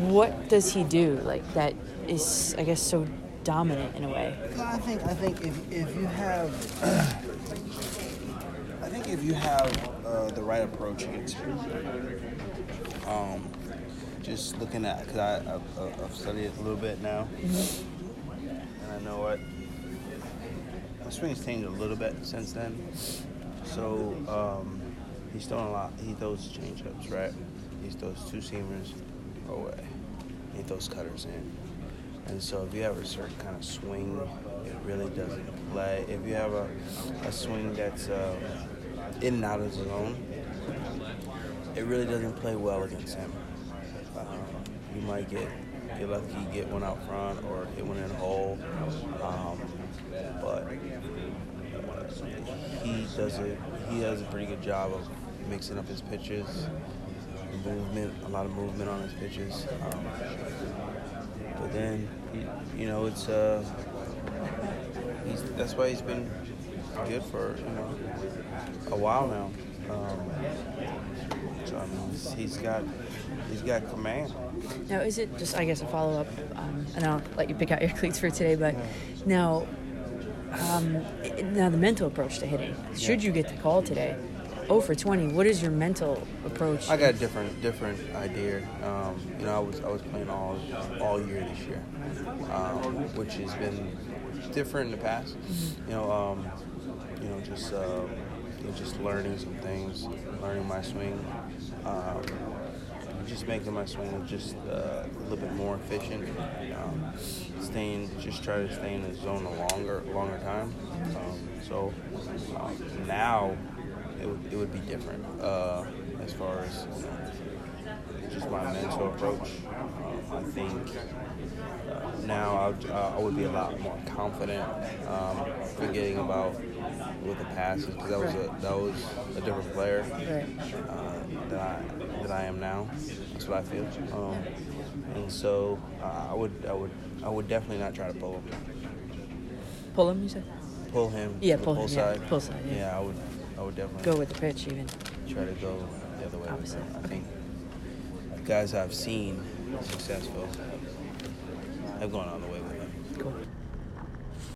what does he do, like, that is, I guess, so dominant in a way? I think if you have the right approach against it. Just looking at, because I've studied it a little bit now, and I know what my swing's changed a little bit since then. So he's throwing a lot. He throws change-ups, right? He throws two-seamers away. He throws cutters in. And so if you have a certain kind of swing, it really doesn't play. If you have a swing that's in and out of the zone, it really doesn't play well against him. You might get lucky, get one out front or hit one in a hole. But he does a pretty good job of mixing up his pitches, movement, a lot of movement on his pitches. But then, you know, it's that's why he's been good for, you know, a while now. So I mean, he's got command. Now, is it just, I guess, a follow up? And I'll let you pick out your cleats for today. But now the mental approach to hitting. Should you get the call today, 0 for 20, what is your mental approach? I got a different idea. You know, I was playing all year this year, which has been different in the past. Mm-hmm. Just learning some things, learning my swing, just making my swing just a little bit more efficient. Try to stay in the zone a longer time. Now it would be different as far as, you know, just my mental approach. I think now I would be a lot more confident, forgetting about with the passes, because that was a different player that I am now. That's what I feel. I would definitely not try to pull him. Pull him, you said? Pull him. Yeah, pull him. Side. Yeah, pull side. Yeah. I would definitely go with the pitch, even try to go the other way. Opposite. I think guys I've seen successful have gone all the way with them. Cool.